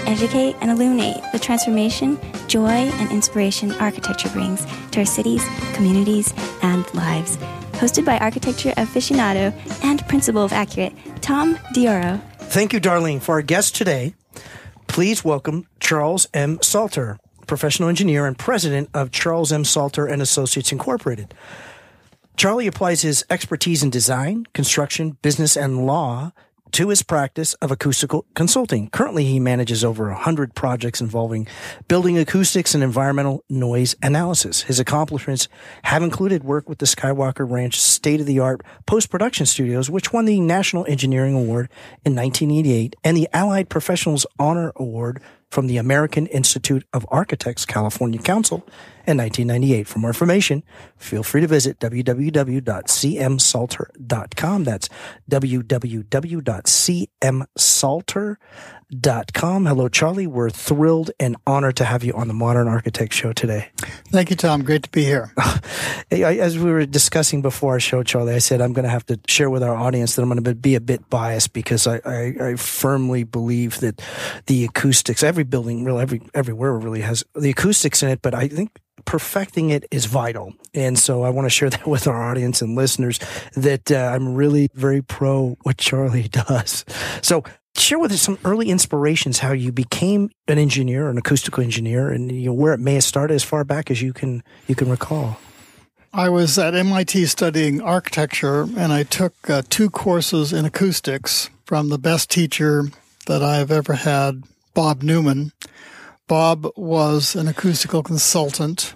educate, and illuminate the transformation, joy, and inspiration architecture brings to our cities, communities, and lives. Hosted by architecture aficionado and principal of Accurate, Tom DiIorio. Thank you, Darlene. For our guest today, please welcome Charles M. Salter, professional engineer and president of Charles M. Salter and Associates Incorporated. Charlie applies his expertise in design, construction, business, and law to his practice of acoustical consulting. Currently, he manages over 100 projects involving building acoustics and environmental noise analysis. His accomplishments have included work with the Skywalker Ranch state-of-the-art Post-Production Studios, which won the National Engineering Award in 1988 and the Allied Professions Honor Award from the American Institute of Architects California Council in 1998. For more information, feel free to visit www.cmsalter.com. That's www.cmsalter.com. Hello, Charlie. We're thrilled and honored to have you on the Modern Architect Show today. Thank you, Tom. Great to be here. As we were discussing before our show, Charlie, I said I'm going to have to share with our audience that I'm going to be a bit biased because I firmly believe that the acoustics, every building, really, everywhere really has the acoustics in it, but I think perfecting it is vital. And so I want to share that with our audience and listeners that I'm really very pro what Charlie does. So share with us some early inspirations, how you became an engineer, an acoustical engineer, and where it may have started as far back as you can recall. I was at MIT studying architecture, and I took two courses in acoustics from the best teacher that I've ever had, Bob Newman. Bob was an acoustical consultant,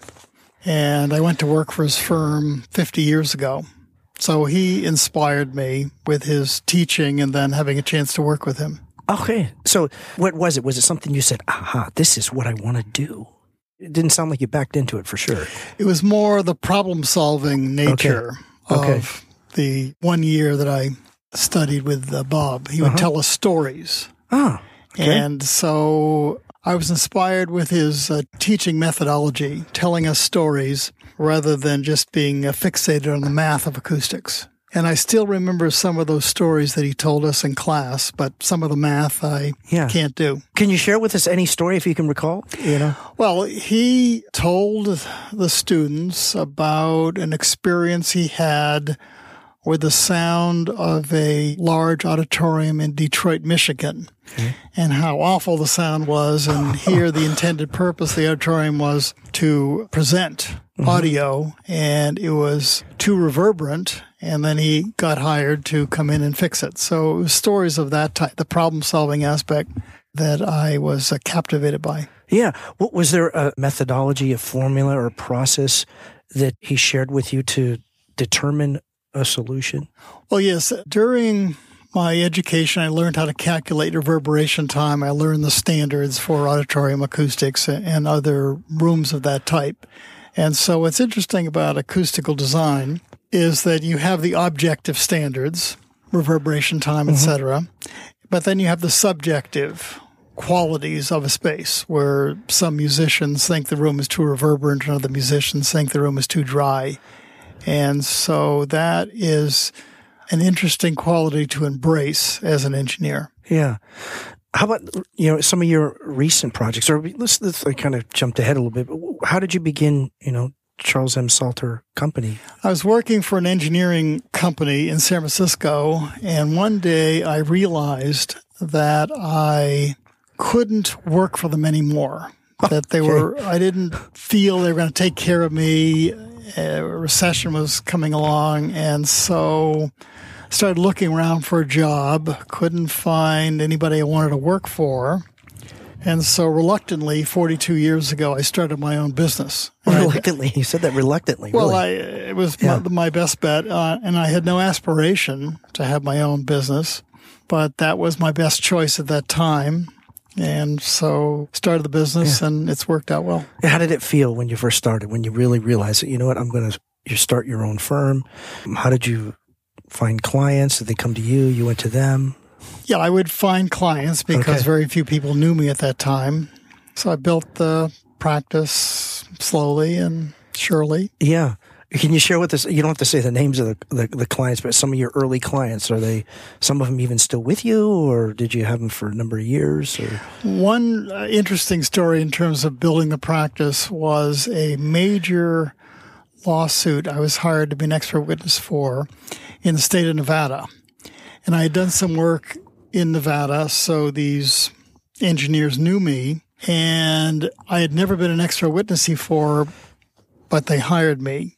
and I went to work for his firm 50 years ago. So he inspired me with his teaching and then having a chance to work with him. Okay. So what was it? Was it something you said, aha, this is what I want to do? It didn't sound like you backed into it for sure. It was more the problem-solving nature of the 1 year that I studied with Bob. He would tell us stories. Oh, okay. And so I was inspired with his teaching methodology, telling us stories rather than just being fixated on the math of acoustics. And I still remember some of those stories that he told us in class, but some of the math I can't do. Can you share with us any story if you can recall? Well, he told the students about an experience he had with the sound of a large auditorium in Detroit, Michigan, and how awful the sound was. And here the intended purpose of the auditorium was to present audio, and it was too reverberant, and then he got hired to come in and fix it. So it was stories of that type, the problem-solving aspect that I was captivated by. Yeah. What, was there a methodology, a formula, or a process that he shared with you to determine a solution? Well, yes. During my education, I learned how to calculate reverberation time. I learned the standards for auditorium acoustics and other rooms of that type. And so what's interesting about acoustical design is that you have the objective standards, reverberation time, etc., but then you have the subjective qualities of a space where some musicians think the room is too reverberant and other musicians think the room is too dry. And so that is an interesting quality to embrace as an engineer. Yeah. How about, you know, some of your recent projects? Or let's I kind of jumped ahead a little bit. But how did you begin, you know, Charles M. Salter Company? I was working for an engineering company in San Francisco, and one day I realized that I couldn't work for them anymore. That they were, I didn't feel they were going to take care of me. A recession was coming along, and so I started looking around for a job. Couldn't find anybody I wanted to work for. And so reluctantly, 42 years ago, I started my own business. Reluctantly? You said that reluctantly. Well, really. It was my best bet, and I had no aspiration to have my own business, but that was my best choice at that time. And so started the business, and it's worked out well. How did it feel when you first started, when you really realized that, you know what, I'm going to start your own firm? How did you find clients? Did they come to you? You went to them? Yeah, I would find clients because very few people knew me at that time. So I built the practice slowly and surely. Yeah. Can you share with us? You don't have to say the names of the clients, but some of your early clients, are they, some of them even still with you, or did you have them for a number of years? Or? One interesting story in terms of building the practice was a major lawsuit I was hired to be an expert witness for in the state of Nevada. And I had done some work in Nevada, so these engineers knew me, and I had never been an expert witness before, but they hired me.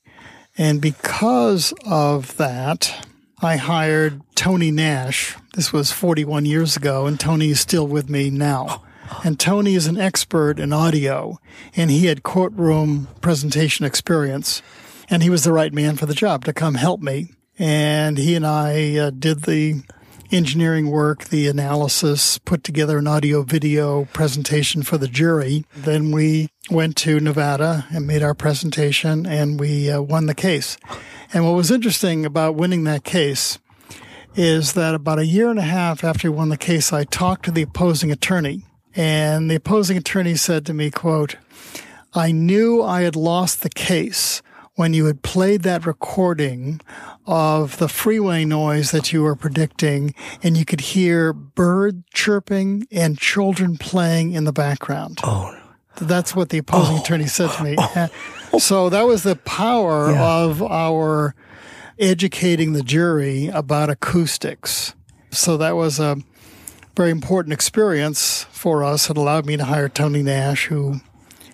And because of that, I hired Tony Nash. This was 41 years ago, and Tony is still with me now. And Tony is an expert in audio, and he had courtroom presentation experience. And he was the right man for the job to come help me. And he and I did the engineering work, the analysis, put together an audio-video presentation for the jury. Then we went to Nevada and made our presentation, and we won the case. And what was interesting about winning that case is that about a year and a half after we won the case, I talked to the opposing attorney. And the opposing attorney said to me, quote, "I knew I had lost the case when you had played that recording of the freeway noise that you were predicting, and you could hear bird chirping and children playing in the background." Oh, no. That's what the opposing attorney said to me. So that was the power of our educating the jury about acoustics. So that was a very important experience for us. It allowed me to hire Tony Nash, who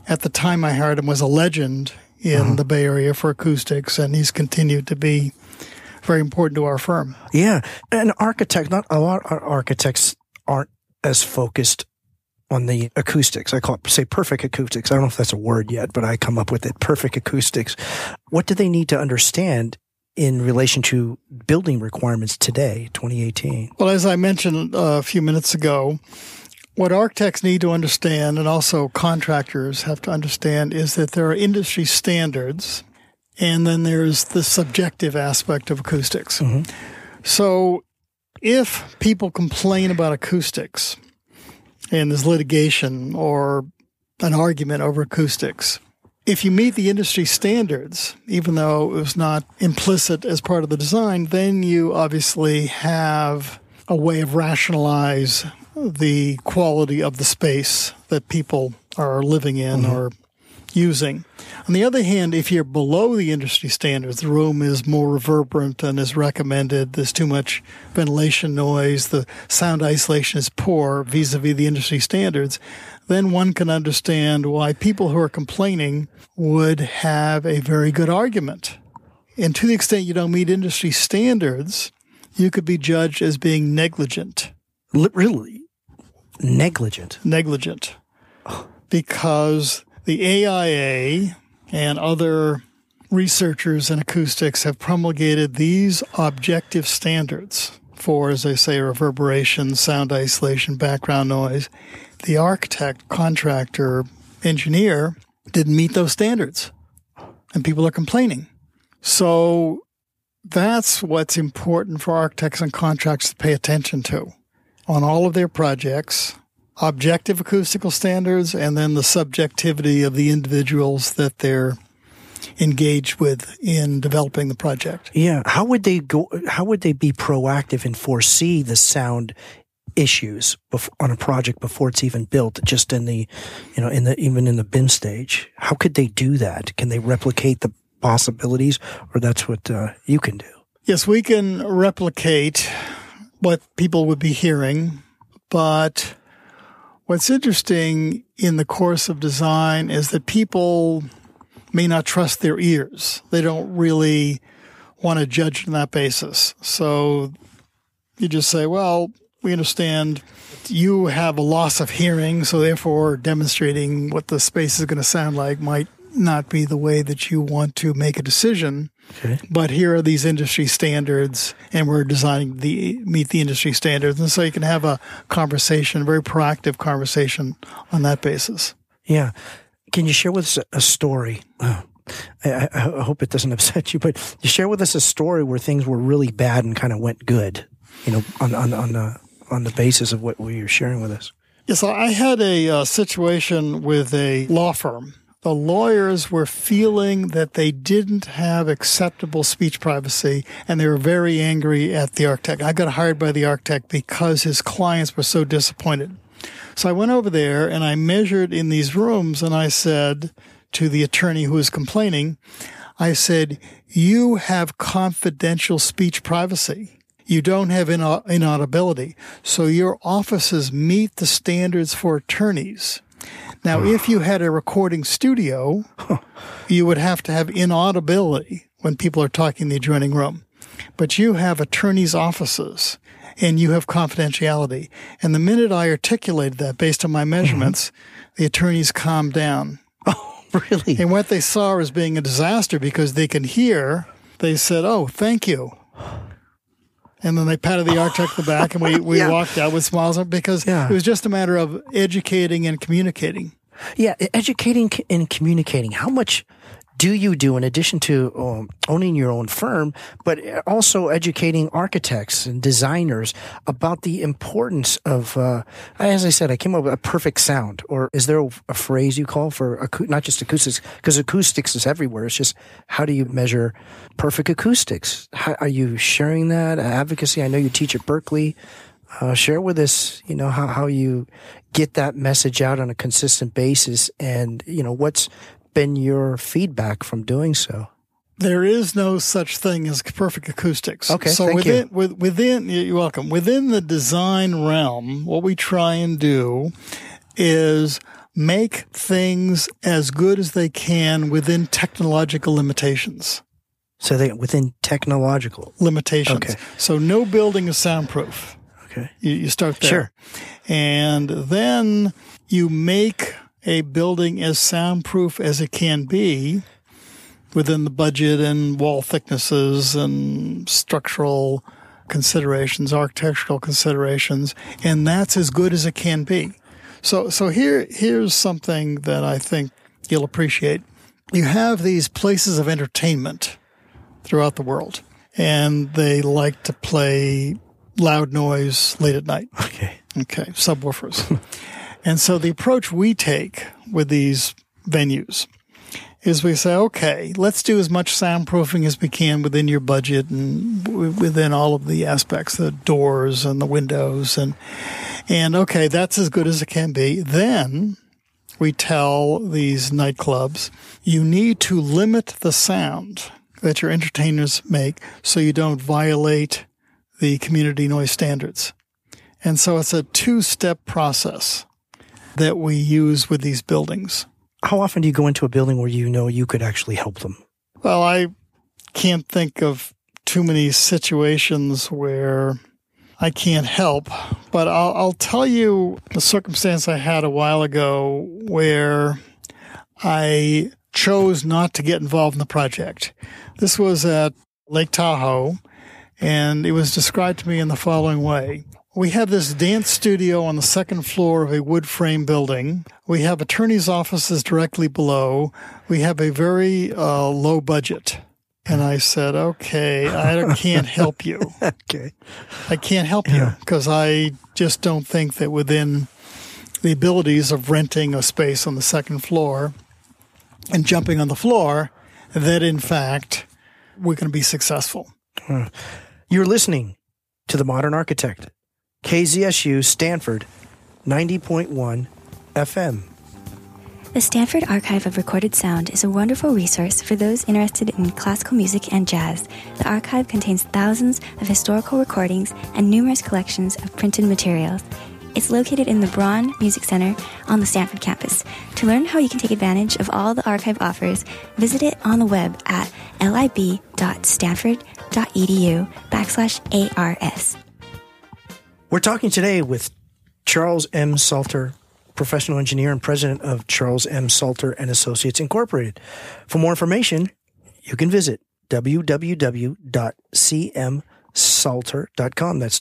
at the time I hired him was a legend in the Bay Area for acoustics, and he's continued to be very important to our firm. Yeah. An architect, not a lot of architects aren't as focused on the acoustics. I call it, say, perfect acoustics. I don't know if that's a word yet, but I come up with it. Perfect acoustics. What do they need to understand in relation to building requirements today, 2018? Well, as I mentioned a few minutes ago, what architects need to understand, and also contractors have to understand, is that there are industry standards, and then there's the subjective aspect of acoustics. Mm-hmm. So if people complain about acoustics, and there's litigation or an argument over acoustics, if you meet the industry standards, even though it was not implicit as part of the design, then you obviously have a way of rationalize the quality of the space that people are living in or using. On the other hand, if you're below the industry standards, the room is more reverberant than is recommended, there's too much ventilation noise, the sound isolation is poor vis-a-vis the industry standards, then one can understand why people who are complaining would have a very good argument. And to the extent you don't meet industry standards, you could be judged as being negligent. Really? Negligent? Negligent. Because the AIA and other researchers in acoustics have promulgated these objective standards for, as they say, reverberation, sound isolation, background noise. The architect, contractor, engineer didn't meet those standards, and people are complaining. So that's what's important for architects and contractors to pay attention to on all of their projects. Objective acoustical standards, and then the subjectivity of the individuals that they're engaged with in developing the project. Yeah. How would they be proactive and foresee the sound issues on a project before it's even built, just in the, you know, in the, even in the BIM stage? How could they do that? Can they replicate the possibilities, or that's what you can do? Yes, we can replicate what people would be hearing, but what's interesting in the course of design is that people may not trust their ears. They don't really want to judge on that basis. So you just say, well, we understand you have a loss of hearing, so therefore demonstrating what the space is going to sound like might not be the way that you want to make a decision. Okay. But here are these industry standards, and we're designing the meet the industry standards. And so you can have a conversation, a very proactive conversation on that basis. Yeah. Can you share with us a story? I hope it doesn't upset you, but you share with us a story where things were really bad and kind of went good, you know, on the basis of what you're sharing with us. Yes. Yeah, so I had a situation with a law firm. The lawyers were feeling that they didn't have acceptable speech privacy, and they were very angry at the architect. I got hired by the architect because his clients were so disappointed. So I went over there, and I measured in these rooms, and I said to the attorney who was complaining, I said, you have confidential speech privacy. You don't have inaudibility. So your offices meet the standards for attorneys. Now, if you had a recording studio, you would have to have inaudibility when people are talking in the adjoining room. But you have attorneys' offices, and you have confidentiality. And the minute I articulated that based on my measurements, the attorneys calmed down. Oh, really? And what they saw as being a disaster because they can hear, they said, oh, thank you. And then they patted the architect in the back, and we yeah. walked out with smiles because yeah. it was just a matter of educating and communicating. Yeah, educating and communicating. How much do you do in addition to owning your own firm, but also educating architects and designers about the importance of, as I said, I came up with a perfect sound. Or is there a phrase you call for not just acoustics? Because acoustics is everywhere. It's just how do you measure perfect acoustics? How, are you sharing that advocacy? I know you teach at Berkeley. Share with us, you know, how you get that message out on a consistent basis, and you know what's been your feedback from doing so? There is no such thing as perfect acoustics. Okay, so within you're welcome. Within the design realm, what we try and do is make things as good as they can within technological limitations. So they within technological limitations. Okay. So no building is soundproof. Okay. You start there. Sure. And then you make a building as soundproof as it can be within the budget and wall thicknesses and structural considerations, architectural considerations, and that's as good as it can be. So here's something that I think you'll appreciate. You have these places of entertainment throughout the world, and they like to play loud noise late at night. Okay, subwoofers. And so the approach we take with these venues is we say, okay, let's do as much soundproofing as we can within your budget and within all of the aspects, the doors and the windows. And okay, that's as good as it can be. Then we tell these nightclubs, you need to limit the sound that your entertainers make so you don't violate the community noise standards. And so it's a two-step process that we use with these buildings. How often do you go into a building where you know you could actually help them? Well, I can't think of too many situations where I can't help, but I'll tell you a circumstance I had a while ago where I chose not to get involved in the project. This was at Lake Tahoe, and it was described to me in the following way. We have this dance studio on the second floor of a wood frame building. We have attorneys' offices directly below. We have a very low budget. And I said, okay, I can't help you. Okay. I can't help you because I just don't think that within the abilities of renting a space on the second floor and jumping on the floor that, in fact, we're going to be successful. You're listening to The Modern Architect. KZSU Stanford, 90.1 FM. The Stanford Archive of Recorded Sound is a wonderful resource for those interested in classical music and jazz. The archive contains thousands of historical recordings and numerous collections of printed materials. It's located in the Braun Music Center on the Stanford campus. To learn how you can take advantage of all the archive offers, visit it on the web at lib.stanford.edu/ARS. We're talking today with Charles M. Salter, professional engineer and president of Charles M. Salter and Associates, Incorporated. For more information, you can visit www.cmsalter.com. That's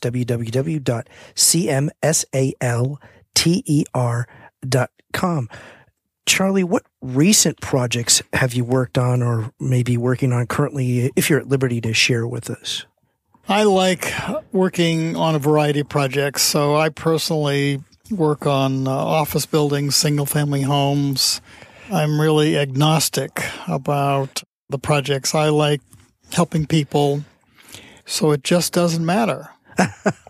www.cmsalter.com. Charlie, what recent projects have you worked on or maybe working on currently, if you're at liberty to share with us? I like working on a variety of projects. So I personally work on office buildings, single-family homes. I'm really agnostic about the projects. I like helping people, so it just doesn't matter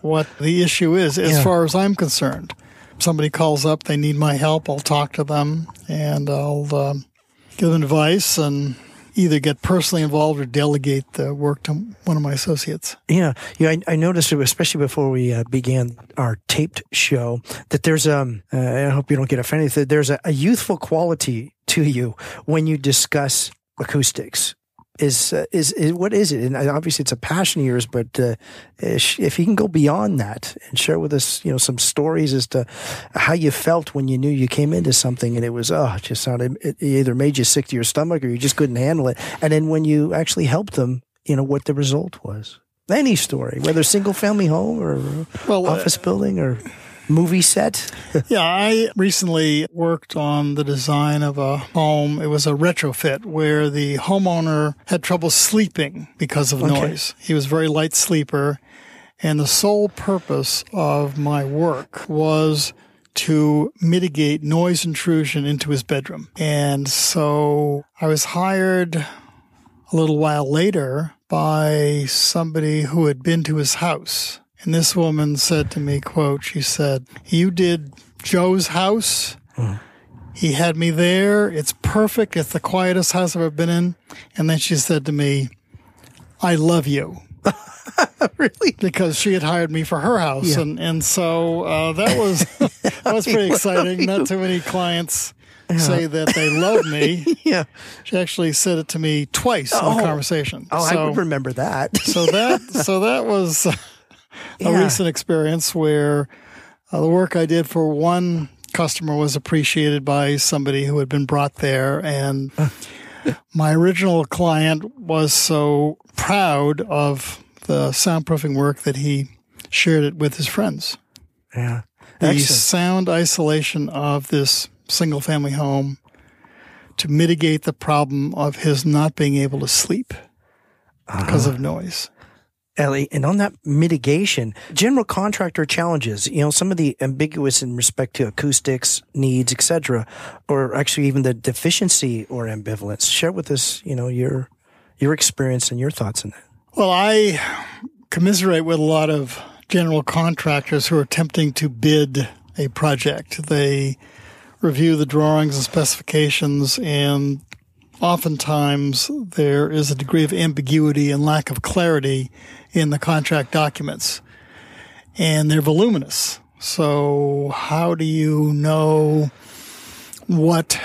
what the issue is as far as I'm concerned. If somebody calls up, they need my help, I'll talk to them, and I'll give them advice and either get personally involved or delegate the work to one of my associates. Yeah. I noticed, especially before we began our taped show, that there's I hope you don't get offended, that there's a youthful quality to you when you discuss acoustics. Is what is it? And obviously, it's a passion of yours. But if you can go beyond that and share with us, some stories as to how you felt when you knew you came into something and it was it either made you sick to your stomach or you just couldn't handle it. And then when you actually helped them, what the result was. Any story, whether single family home or office building or movie set. Yeah, I recently worked on the design of a home. It was a retrofit where the homeowner had trouble sleeping because of noise. He was a very light sleeper. And the sole purpose of my work was to mitigate noise intrusion into his bedroom. And so I was hired a little while later by somebody who had been to his house. And this woman said to me, quote, she said, "You did Joe's house. Mm. He had me there. It's perfect. It's the quietest house I've ever been in." And then she said to me, "I love you." Really? Because she had hired me for her house. Yeah. And so that was pretty exciting. Not too many clients say that they love me. Yeah. She actually said it to me twice in the conversation. Oh, so, I would remember that. so that was... A recent experience where the work I did for one customer was appreciated by somebody who had been brought there. And my original client was so proud of the soundproofing work that he shared it with his friends. Yeah. The sound isolation of this single-family home to mitigate the problem of his not being able to sleep because of noise. Ellie, and on that mitigation, general contractor challenges, some of the ambiguous in respect to acoustics, needs, et cetera, or actually even the deficiency or ambivalence. Share with us, your experience and your thoughts on that. Well, I commiserate with a lot of general contractors who are attempting to bid a project. They review the drawings and specifications, and oftentimes there is a degree of ambiguity and lack of clarity in the contract documents, and they're voluminous. So how do you know what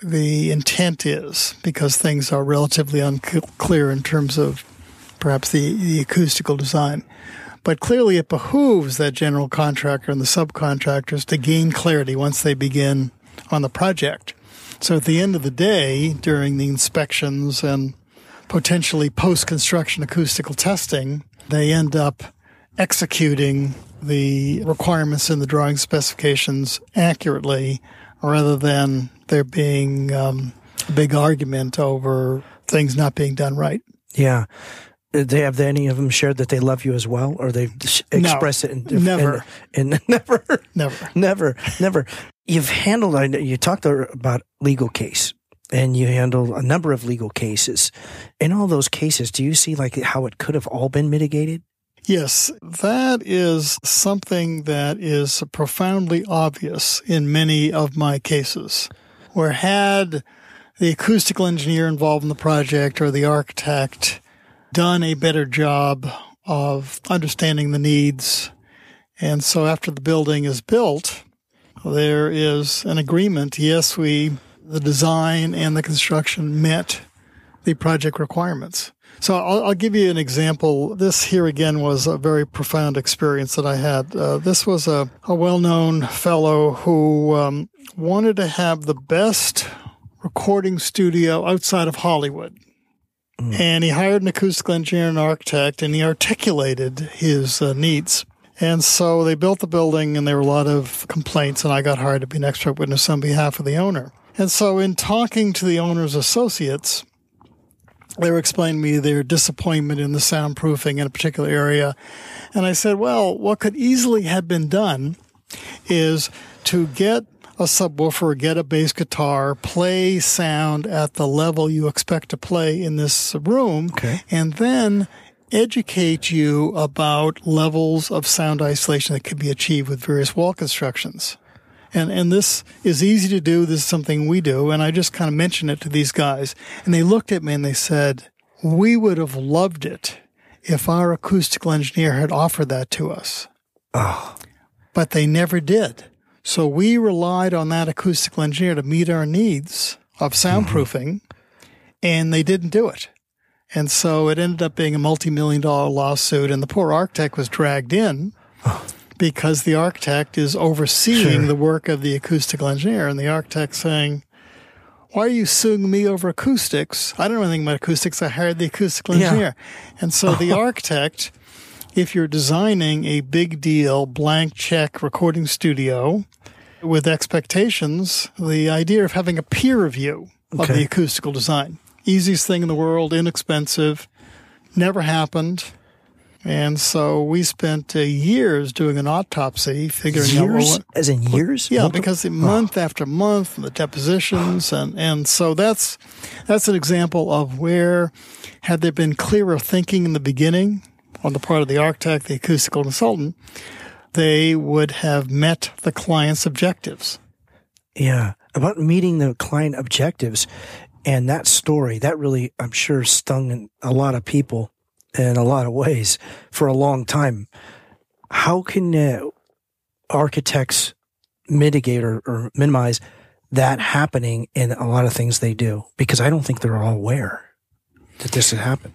the intent is? Because things are relatively unclear in terms of perhaps the acoustical design. But clearly it behooves that general contractor and the subcontractors to gain clarity once they begin on the project. So at the end of the day, during the inspections and potentially post-construction acoustical testing, they end up executing the requirements in the drawing specifications accurately rather than there being a big argument over things not being done right. Yeah. Have any of them shared that they love you as well, or they express it? Never. Never. You've handled, I know you talked about legal case, and you handle a number of legal cases. In all those cases, do you see how it could have all been mitigated? Yes, that is something that is profoundly obvious in many of my cases, where had the acoustical engineer involved in the project or the architect done a better job of understanding the needs. And so after the building is built, there is an agreement. Yes, the design and the construction met the project requirements. So I'll give you an example. This here again was a very profound experience that I had. This was a well-known fellow who wanted to have the best recording studio outside of Hollywood. Mm. And he hired an acoustical engineer and architect, and he articulated his needs. And so they built the building, and there were a lot of complaints, and I got hired to be an expert witness on behalf of the owner. And so in talking to the owner's associates, they were explaining to me their disappointment in the soundproofing in a particular area. And I said, well, what could easily have been done is to get a subwoofer, get a bass guitar, play sound at the level you expect to play in this room, and then educate you about levels of sound isolation that can be achieved with various wall constructions. And this is easy to do. This is something we do. And I just kind of mentioned it to these guys. And they looked at me and they said, we would have loved it if our acoustical engineer had offered that to us. Oh. But they never did. So we relied on that acoustical engineer to meet our needs of soundproofing, and they didn't do it. And so it ended up being a multi-million-dollar lawsuit, and the poor architect was dragged in. Oh. Because the architect is overseeing the work of the acoustical engineer, and the architect saying, why are you suing me over acoustics? I don't know anything about acoustics. I hired the acoustical engineer. Yeah. And so the architect, if you're designing a big deal, blank check recording studio with expectations, the idea of having a peer review of the acoustical design, easiest thing in the world, inexpensive, never happened. And so we spent years doing an autopsy, figuring out what, as in years? Yeah, because month after month, the depositions, and so that's an example of where, had there been clearer thinking in the beginning on the part of the architect, the acoustical consultant, they would have met the client's objectives. Yeah, about meeting the client objectives, and that story, that really, I'm sure, stung a lot of people in a lot of ways for a long time. How can architects mitigate or minimize that happening in a lot of things they do? Because I don't think they're all aware that this has happened.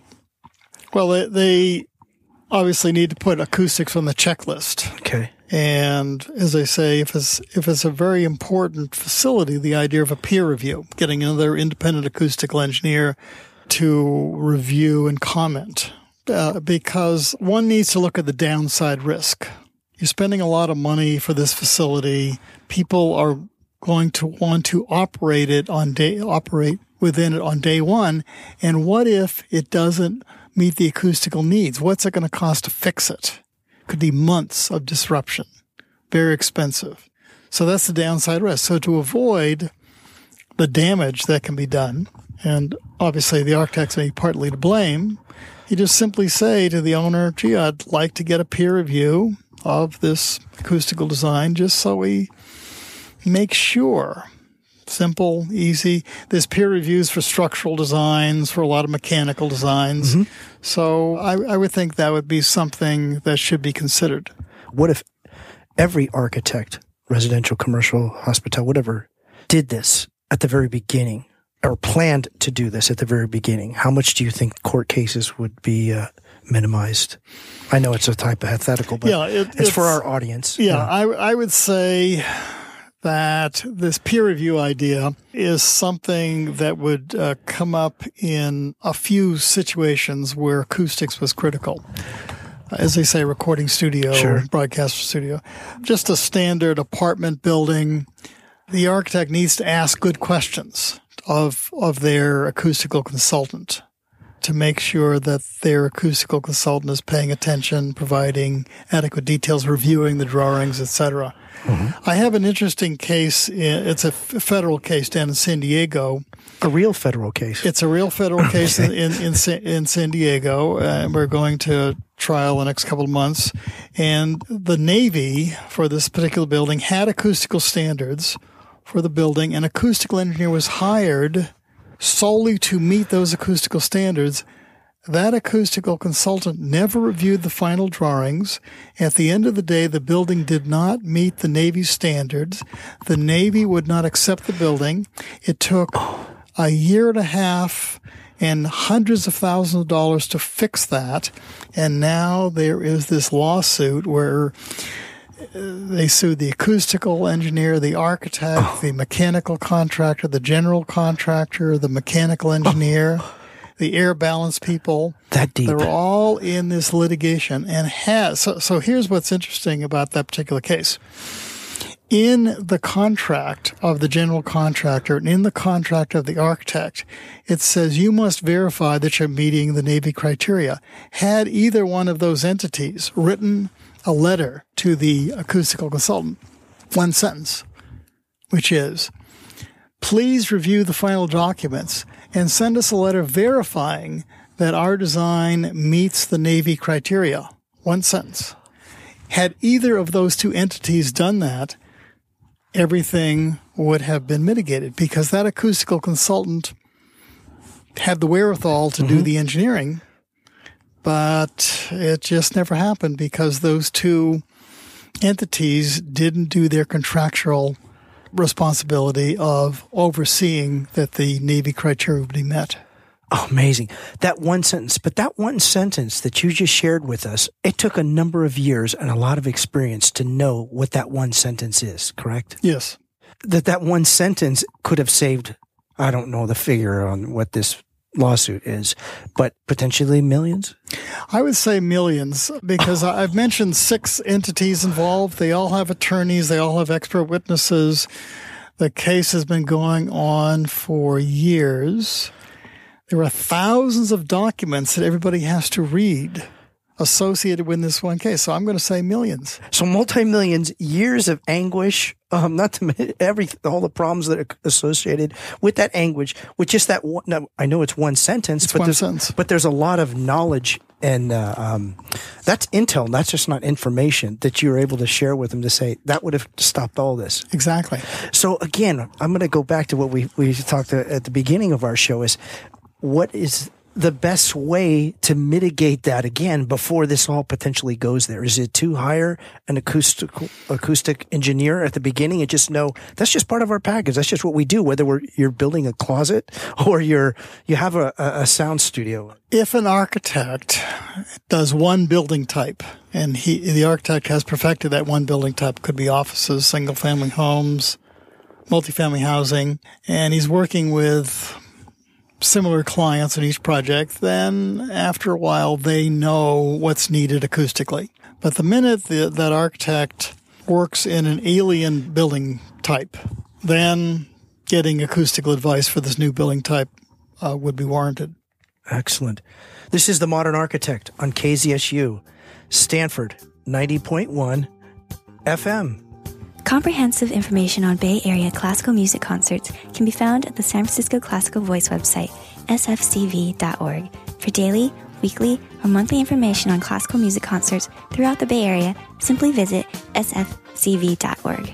Well, they obviously need to put acoustics on the checklist. Okay. And as I say, if it's a very important facility, the idea of a peer review, getting another independent acoustical engineer to review and comment. Because one needs to look at the downside risk. You're spending a lot of money for this facility. People are going to want to operate within it on day one. And what if it doesn't meet the acoustical needs? What's it going to cost to fix it? Could be months of disruption. Very expensive. So that's the downside risk. So to avoid the damage that can be done, and obviously the architects may be partly to blame, you just simply say to the owner, gee, I'd like to get a peer review of this acoustical design just so we make sure. Simple, easy. There's peer reviews for structural designs, for a lot of mechanical designs. Mm-hmm. So I would think that would be something that should be considered. What if every architect, residential, commercial, hospital, whatever, did this at the very beginning? Or planned to do this at the very beginning, how much do you think court cases would be minimized? I know it's a hypothetical, but it's for our audience. I would say that this peer review idea is something that would come up in a few situations where acoustics was critical. As they say, recording studio, broadcaster studio, just a standard apartment building. The architect needs to ask good questions of their acoustical consultant to make sure that their acoustical consultant is paying attention, providing adequate details, reviewing the drawings, etc. Mm-hmm. I have an interesting case. It's a federal case down in San Diego. A real federal case. It's a real federal case in San Diego. We're going to trial the next couple of months. And the Navy for this particular building had acoustical standards for the building. An acoustical engineer was hired solely to meet those acoustical standards. That acoustical consultant never reviewed the final drawings. At the end of the day, the building did not meet the Navy standards. The Navy would not accept the building. It took a year and a half and hundreds of thousands of dollars to fix that. And now there is this lawsuit where they sued the acoustical engineer, the architect, the mechanical contractor, the general contractor, the mechanical engineer, the air balance people. That deep. They're all in this litigation. And so here's what's interesting about that particular case. In the contract of the general contractor and in the contract of the architect, it says you must verify that you're meeting the Navy criteria. Had either one of those entities written a letter to the acoustical consultant, one sentence, which is, please review the final documents and send us a letter verifying that our design meets the Navy criteria. One sentence. Had either of those two entities done that, everything would have been mitigated because that acoustical consultant had the wherewithal to do the engineering, but it just never happened because those two entities didn't do their contractual responsibility of overseeing that the Navy criteria would be met. Oh, amazing. That one sentence. But that one sentence that you just shared with us, it took a number of years and a lot of experience to know what that one sentence is, correct? Yes. That one sentence could have saved, I don't know the figure on what this lawsuit is, but potentially millions? I would say millions because I've mentioned six entities involved. They all have attorneys. They all have expert witnesses. The case has been going on for years. There are thousands of documents that everybody has to read associated with this one case. So I'm going to say millions. So multi-millions, years of anguish, not to mention all the problems that are associated with that anguish, with just that one. Now, I know it's one sentence, but there's a lot of knowledge and that's intel. That's just not information that you're able to share with them to say that would have stopped all this. Exactly. So again, I'm going to go back to what we talked at the beginning of our show is, what is the best way to mitigate that again before this all potentially goes there? Is it to hire an acoustic engineer at the beginning and just know that's just part of our package? That's just what we do, whether you're building a closet or you have a sound studio. If an architect does one building type and the architect has perfected that one building type, could be offices, single-family homes, multifamily housing, and he's working with similar clients in each project, then after a while they know what's needed acoustically. But the minute that architect works in an alien building type, then getting acoustical advice for this new building type would be warranted. Excellent. This is The Modern Architect on KZSU, Stanford 90.1 FM. Comprehensive information on Bay Area classical music concerts can be found at the San Francisco Classical Voice website, sfcv.org, for daily, weekly, or monthly information on classical music concerts throughout the Bay Area. Simply visit sfcv.org.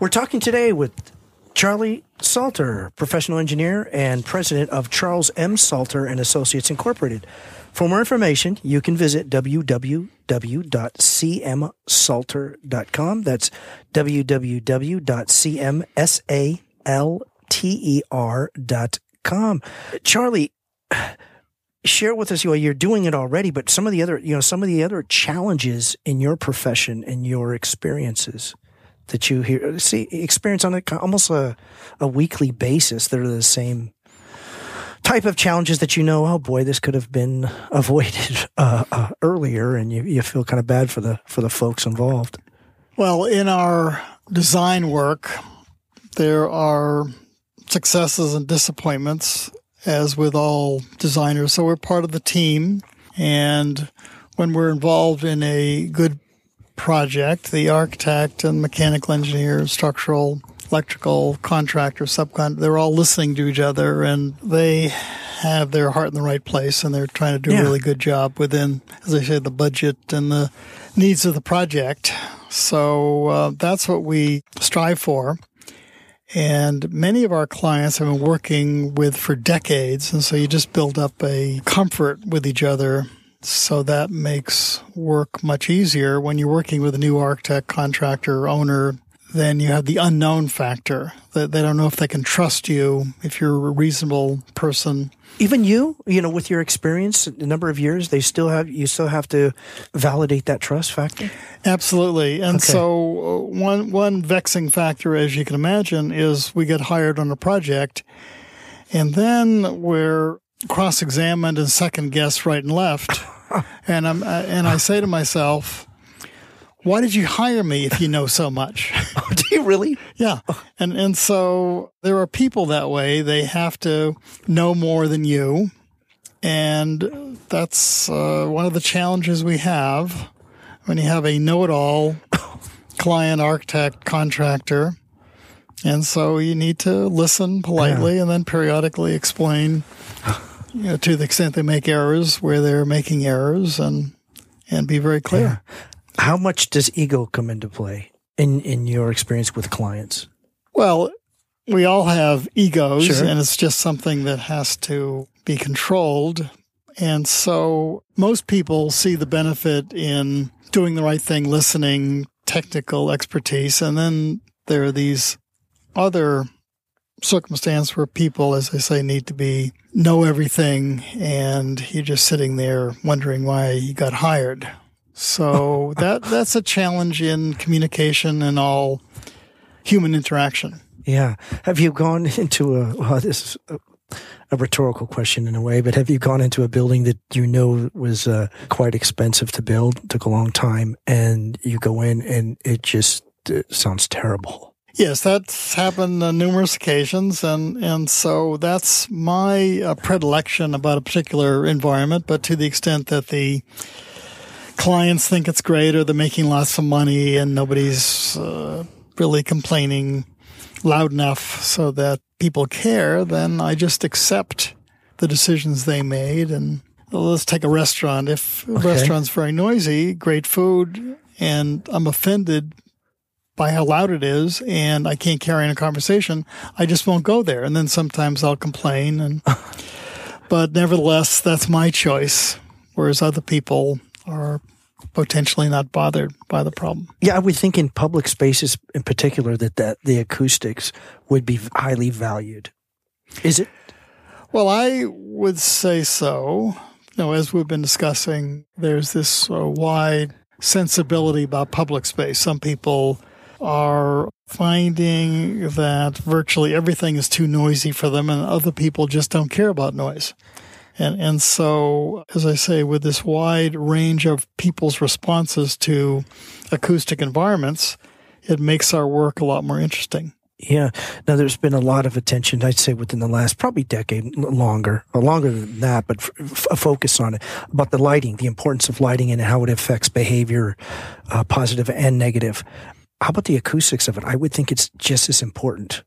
We're talking today with Charlie Salter, professional engineer and president of Charles M. Salter and Associates Incorporated. For more information, you can visit www.cmsalter.com. That's www.cmsalter.com. Charlie, share with us, you're doing it already, but some of the other challenges in your profession and your experiences that you experience on almost a weekly basis that are the same type of challenges that this could have been avoided earlier, and you feel kind of bad for the folks involved. Well, in our design work, there are successes and disappointments, as with all designers. So we're part of the team, and when we're involved in a good project, the architect and mechanical engineer, structural, electrical, contractor, subcontractor, they're all listening to each other, and they have their heart in the right place and they're trying to do a really good job within, as I said, the budget and the needs of the project. So that's what we strive for. And many of our clients have been working with for decades. And so you just build up a comfort with each other. So that makes work much easier. When you're working with a new architect, contractor, owner, then you have the unknown factor. They don't know if they can trust you, if you're a reasonable person. Even you know, with your experience, a number of years, you still have to validate that trust factor? Absolutely. And so one vexing factor, as you can imagine, is we get hired on a project, and then we're cross-examined and second-guessed right and left. And I say to myself, why did you hire me if you know so much? Do you really? Yeah. And so there are people that way. They have to know more than you. And that's one of the challenges we have when you have a know-it-all client, architect, contractor. And so you need to listen politely and then periodically explain, you know, to the extent they make errors, where they're making errors, and be very clear. Yeah. How much does ego come into play in your experience with clients? Well, we all have egos, and it's just something that has to be controlled. And so most people see the benefit in doing the right thing, listening, technical expertise. And then there are these other circumstances where people, as I say, need to know everything, and you're just sitting there wondering why you got hired. So that's a challenge in communication and all human interaction. Yeah. Have you gone into this is a rhetorical question in a way, but have you gone into a building that you know was quite expensive to build, took a long time, and you go in and it just sounds terrible? Yes, that's happened on numerous occasions, and so that's my predilection about a particular environment, but to the extent that the clients think it's great, or they're making lots of money and nobody's really complaining loud enough so that people care, then I just accept the decisions they made. And let's take a restaurant. If a restaurant's very noisy, great food, and I'm offended by how loud it is and I can't carry on a conversation, I just won't go there. And then sometimes I'll complain. But nevertheless, that's my choice, whereas other people are potentially not bothered by the problem. Yeah, I would think in public spaces in particular that the acoustics would be highly valued. Is it? Well, I would say so. You know, as we've been discussing, there's this wide sensibility about public space. Some people are finding that virtually everything is too noisy for them, and other people just don't care about noise. And so, as I say, with this wide range of people's responses to acoustic environments, it makes our work a lot more interesting. Yeah. Now, there's been a lot of attention, I'd say, within the last probably decade, longer than that, but a focus on it, about the lighting, the importance of lighting and how it affects behavior, positive and negative. How about the acoustics of it? I would think it's just as important.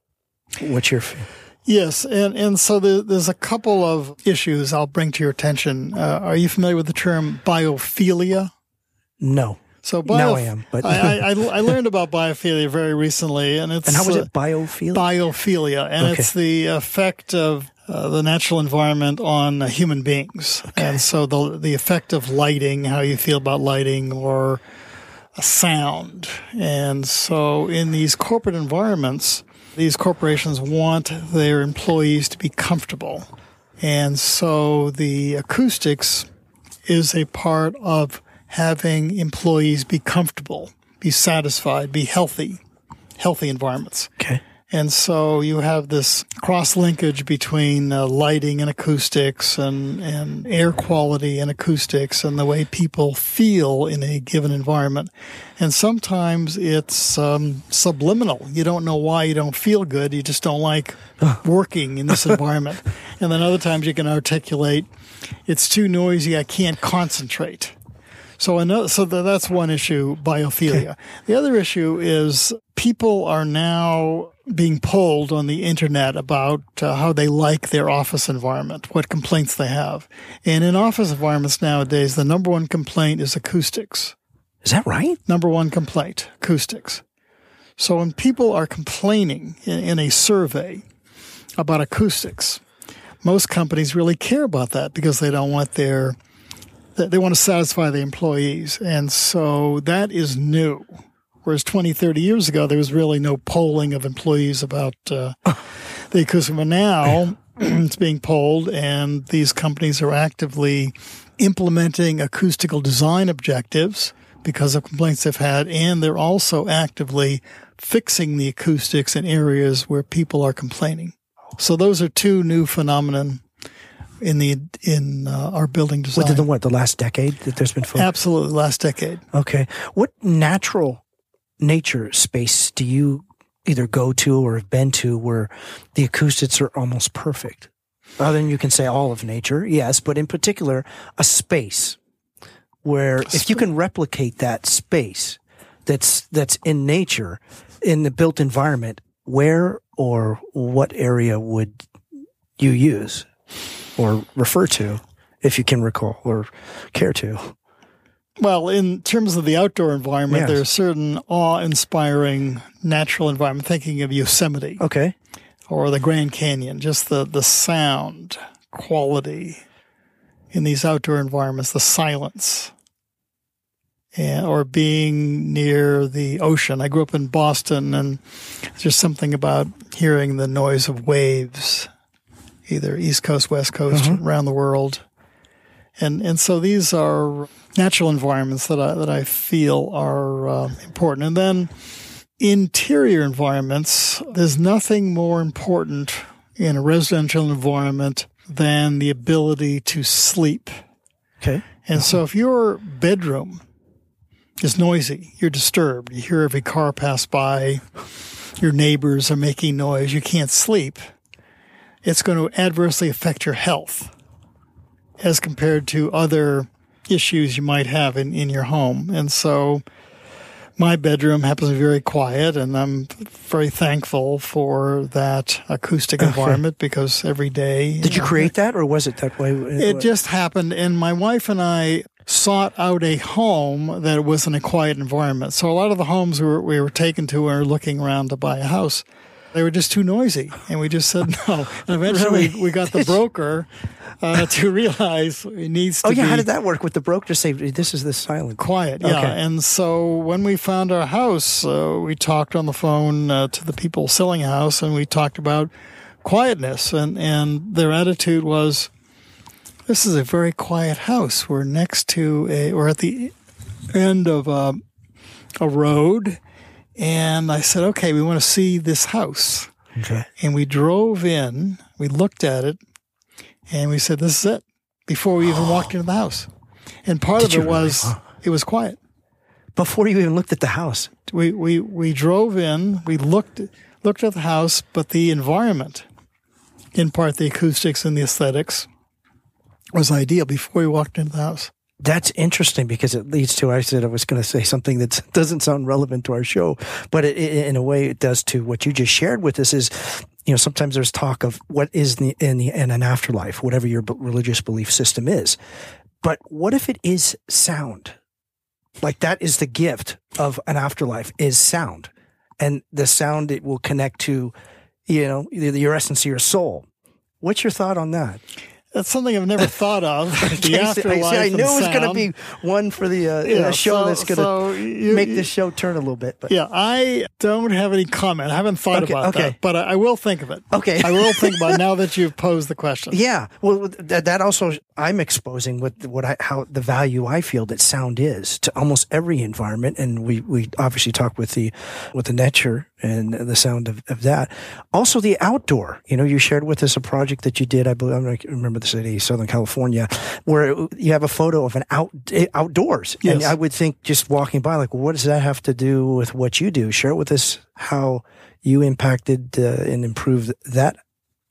What's your... Yes, and so there's a couple of issues I'll bring to your attention. Are you familiar with the term biophilia? No. So now I am. But I learned about biophilia very recently, and it's... And how was it, biophilia? Biophilia, and it's the effect of the natural environment on human beings. Okay. And so the effect of lighting, how you feel about lighting or sound. And so in these corporate environments... These corporations want their employees to be comfortable. And so the acoustics is a part of having employees be comfortable, be satisfied, be healthy environments. Okay. And so you have this cross-linkage between lighting and acoustics and air quality and acoustics and the way people feel in a given environment. And sometimes it's subliminal. You don't know why you don't feel good. You just don't like working in this environment. And then other times you can articulate, it's too noisy, I can't concentrate. So that's one issue, biophilia. Okay. The other issue is people are now being polled on the internet about how they like their office environment, what complaints they have. And in office environments nowadays, the number one complaint is acoustics. Is that right? Number one complaint, acoustics. So when people are complaining in a survey about acoustics, most companies really care about that because they don't want their – they want to satisfy the employees. And so that is new. Whereas 20, 30 years ago, there was really no polling of employees about the acoustics. But now it's being polled, and these companies are actively implementing acoustical design objectives because of complaints they've had, and they're also actively fixing the acoustics in areas where people are complaining. So those are two new phenomenon in our building design. Within the last decade that there's been focus? Absolutely, last decade. Okay. What nature space do you either go to or have been to where the acoustics are almost perfect? Other than you can say all of nature, yes, but in particular, a space where if you can replicate that space that's in nature, in the built environment, where or what area would you use or refer to, if you can recall or care to? Well, in terms of the outdoor environment, yes, there are certain awe-inspiring natural environment, thinking of Yosemite. Okay. Or the Grand Canyon, just the sound quality in these outdoor environments, the silence, or being near the ocean. I grew up in Boston, and there's something about hearing the noise of waves, either East Coast, West Coast, around the world. And so these are natural environments that I feel are important. And then interior environments, there's nothing more important in a residential environment than the ability to sleep. Okay. And so if your bedroom is noisy, you're disturbed, you hear every car pass by, your neighbors are making noise, you can't sleep, it's going to adversely affect your health as compared to other issues you might have in your home. And so my bedroom happens to be very quiet, and I'm very thankful for that acoustic environment because every day... Did you create that, or was it that way? It just happened, and my wife and I sought out a home that was in a quiet environment. So a lot of the homes we were taken to when we were looking around to buy a house, they were just too noisy, and we just said no. And eventually we got the broker to realize it needs to be... Oh, yeah, how did that work with the broker? Say, this is the silent... Quiet, yeah. Okay. And so when we found our house, we talked on the phone to the people selling a house, and we talked about quietness, and their attitude was, this is a very quiet house. We're next to or at the end of a road. And I said, okay, we want to see this house. Okay. And we drove in, we looked at it, and we said, this is it, before we even walked into the house. And part of it was, it was quiet. Before you even looked at the house? We drove in, we looked at the house, but the environment, in part the acoustics and the aesthetics, was ideal before we walked into the house. That's interesting because it leads to, I said I was going to say something that doesn't sound relevant to our show, but it, in a way it does to what you just shared with us is, you know, sometimes there's talk of what is in an afterlife, whatever your religious belief system is. But what if it is sound? Like that is the gift of an afterlife is sound, and the sound it will connect to, you know, your essence of your soul. What's your thought on that? That's something I've never thought of. The afterlife. I knew it was going to be one for the show that's going to make this show turn a little bit. But. Yeah, I don't have any comment. I haven't thought about that, but I will think of it. Okay, I will think about it now that you've posed the question. Yeah, well, that also I'm exposing with how the value I feel that sound is to almost every environment, and we obviously talk with the nature and the sound of that. Also, the outdoor. You know, you shared with us a project that you did. I believe I remember. The city, Southern California, where you have a photo of an outdoors. Yes. And I would think just walking by, like, well, what does that have to do with what you do? Share with us how you impacted and improved that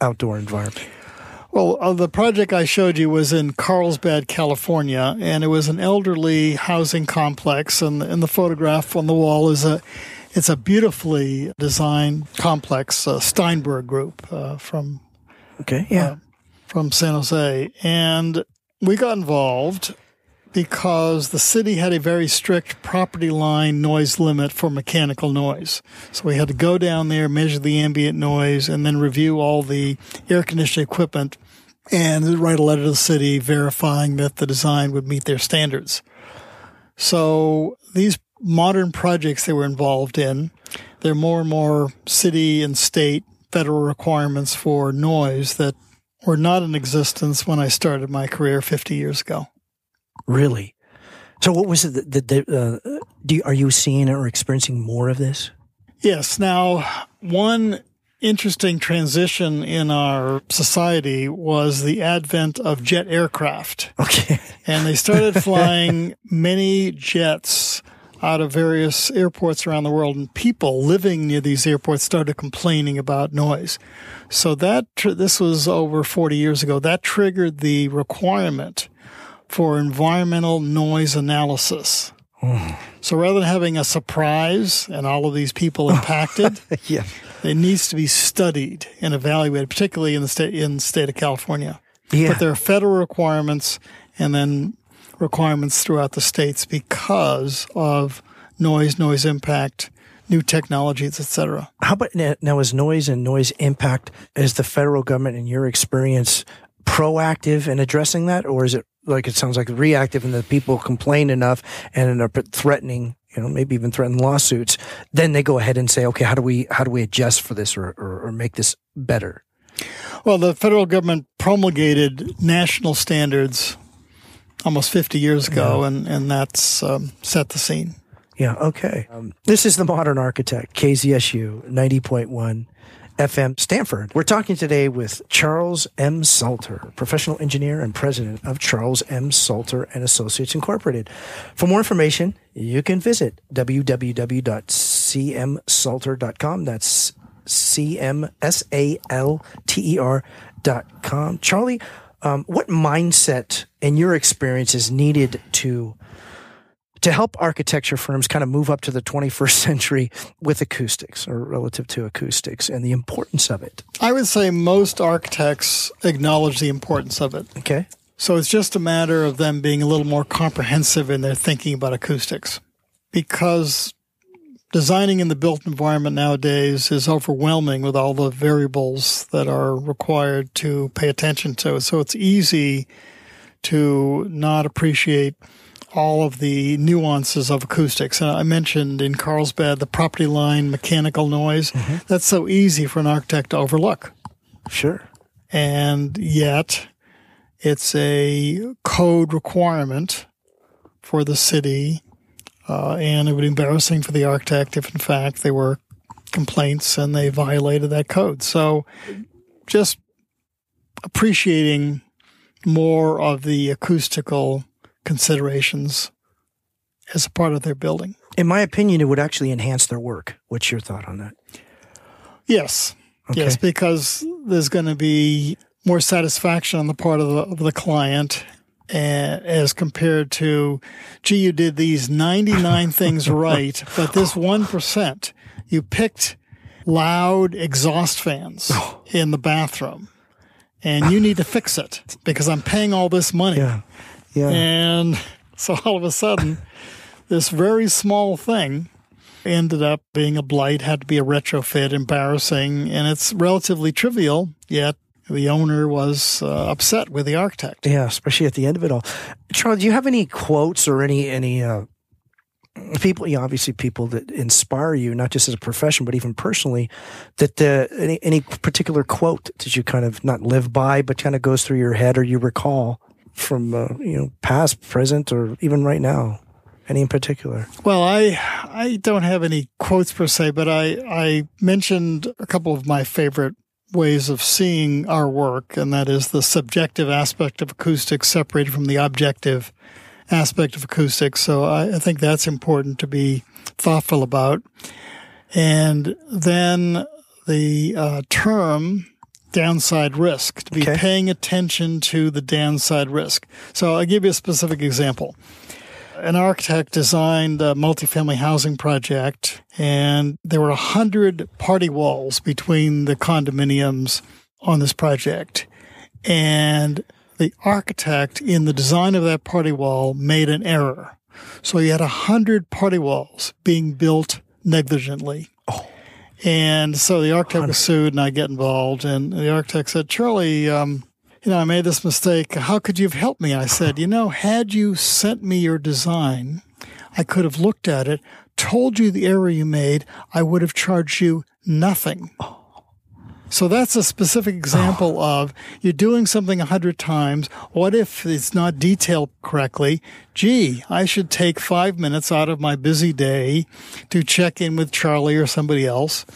outdoor environment. Well, the project I showed you was in Carlsbad, California, and it was an elderly housing complex. And the photograph on the wall is a It's a beautifully designed complex, Steinberg group from San Jose. And we got involved because the city had a very strict property line noise limit for mechanical noise. So we had to go down there, measure the ambient noise, and then review all the air conditioning equipment and write a letter to the city verifying that the design would meet their standards. So these modern projects they were involved in, there are more and more city and state federal requirements for noise that were not in existence when I started my career 50 years ago. Really? So what was it are you seeing or experiencing more of this? Yes. Now, one interesting transition in our society was the advent of jet aircraft. Okay. And they started flying many jets out of various airports around the world, and people living near these airports started complaining about noise. So this was over 40 years ago. That triggered the requirement for environmental noise analysis. Oh. So rather than having a surprise and all of these people impacted, yeah, it needs to be studied and evaluated, particularly in the state of California. Yeah. But there are federal requirements and then requirements throughout the states because of noise impact, new technologies, et cetera. How about now is noise and noise impact, is the federal government in your experience proactive in addressing that, or is it like it sounds like reactive and the people complain enough and are threatening, maybe even threaten lawsuits, then they go ahead and say, okay, how do we adjust for this or make this better? Well, the federal government promulgated national standards almost 50 years ago, and that's set the scene. Yeah, okay. This is The Modern Architect, KZSU 90.1. FM Stanford. We're talking today with Charles M. Salter, professional engineer and president of Charles M. Salter and Associates Incorporated. For more information, you can visit www.cmsalter.com. That's cmsalter.com. Charlie, what mindset in your experience is needed to help architecture firms kind of move up to the 21st century with acoustics or relative to acoustics and the importance of it? I would say most architects acknowledge the importance of it. Okay. So it's just a matter of them being a little more comprehensive in their thinking about acoustics, because designing in the built environment nowadays is overwhelming with all the variables that are required to pay attention to. So it's easy to not appreciate all of the nuances of acoustics. And I mentioned in Carlsbad the property line mechanical noise. Mm-hmm. That's so easy for an architect to overlook. Sure. And yet it's a code requirement for the city, and it would be embarrassing for the architect if, in fact, there were complaints and they violated that code. So just appreciating more of the acoustical considerations as a part of their building. In my opinion, it would actually enhance their work. What's your thought on that? Yes. Okay. Yes, because there's going to be more satisfaction on the part of the client as compared to, gee, you did these 99 things right, but this 1%, you picked loud exhaust fans in the bathroom, and you need to fix it because I'm paying all this money. Yeah. Yeah. And so all of a sudden, this very small thing ended up being a blight, had to be a retrofit, embarrassing, and it's relatively trivial, yet the owner was upset with the architect. Yeah, especially at the end of it all. Charles, do you have any quotes or any people, obviously people that inspire you, not just as a profession, but even personally, that any particular quote that you kind of not live by, but kind of goes through your head or you recall from past, present, or even right now, any in particular? Well, I don't have any quotes per se, but I mentioned a couple of my favorite ways of seeing our work, and that is the subjective aspect of acoustics separated from the objective aspect of acoustics. So I think that's important to be thoughtful about. And then the term downside risk, to be paying attention to the downside risk. So I'll give you a specific example. An architect designed a multifamily housing project, and there were 100 party walls between the condominiums on this project. And the architect, in the design of that party wall, made an error. So you had 100 party walls being built negligently. Oh. And so the architect was sued, and I get involved. And the architect said, Charlie, I made this mistake. How could you have helped me? I said, had you sent me your design, I could have looked at it, told you the error you made, I would have charged you nothing. So that's a specific example of you're doing something 100 times. What if it's not detailed correctly? Gee, I should take 5 minutes out of my busy day to check in with Charlie or somebody else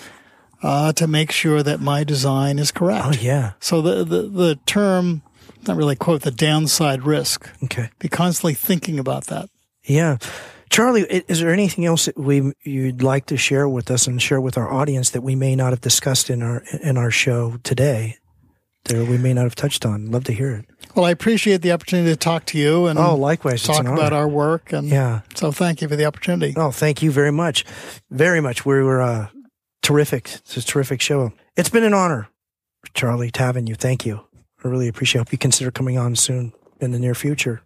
to make sure that my design is correct. Oh, yeah. So the term, not really quote, the downside risk. Okay. Be constantly thinking about that. Yeah. Charlie, is there anything else that you'd like to share with us and share with our audience that we may not have discussed in our show today, that we may not have touched on? Love to hear it. Well, I appreciate the opportunity to talk to you and likewise, talk about our work. And yeah. So thank you for the opportunity. Oh, thank you very much. Very much. We were terrific. It's a terrific show. It's been an honor, Charlie, to having you. Thank you. I really appreciate it. I hope you consider coming on soon in the near future.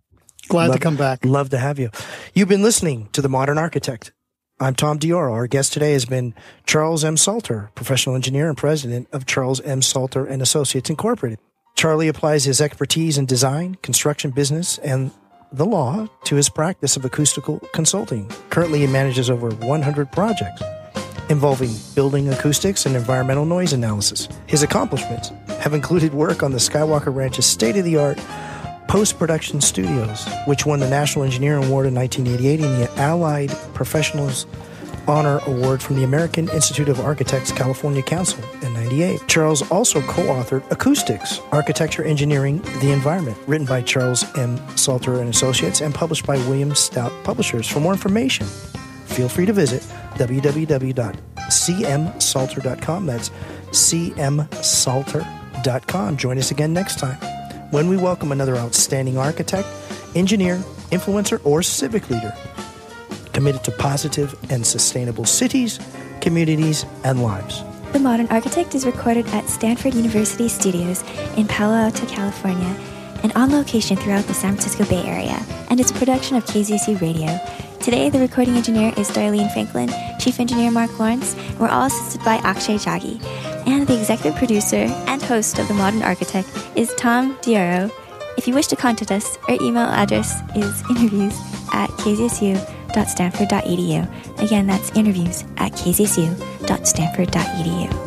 Glad to come back. Love to have you. You've been listening to The Modern Architect. I'm Tom DiIorio. Our guest today has been Charles M. Salter, professional engineer and president of Charles M. Salter and Associates Incorporated. Charlie applies his expertise in design, construction business, and the law to his practice of acoustical consulting. Currently, he manages over 100 projects involving building acoustics and environmental noise analysis. His accomplishments have included work on the Skywalker Ranch's state-of-the-art Post-Production Studios, which won the National Engineering Award in 1988 and the Allied Professions Honor Award from the American Institute of Architects California Council in 1998. Charles also co-authored Acoustics, Architecture, Engineering, the Environment, written by Charles M. Salter and Associates and published by William Stout Publishers. For more information, feel free to visit www.cmsalter.com. That's cmsalter.com. Join us again next time, when we welcome another outstanding architect, engineer, influencer, or civic leader committed to positive and sustainable cities, communities, and lives. The Modern Architect is recorded at Stanford University Studios in Palo Alto, California, and on location throughout the San Francisco Bay Area, and it's a production of KZSU Radio. Today, the recording engineer is Darlene Franklin, Chief Engineer Mark Lawrence, and we're all assisted by Akshay Jaggi. And the executive producer and host of The Modern Architect is Tom DiIorio. If you wish to contact us, our email address is interviews@kzsu.stanford.edu. Again, that's interviews@kzsu.stanford.edu.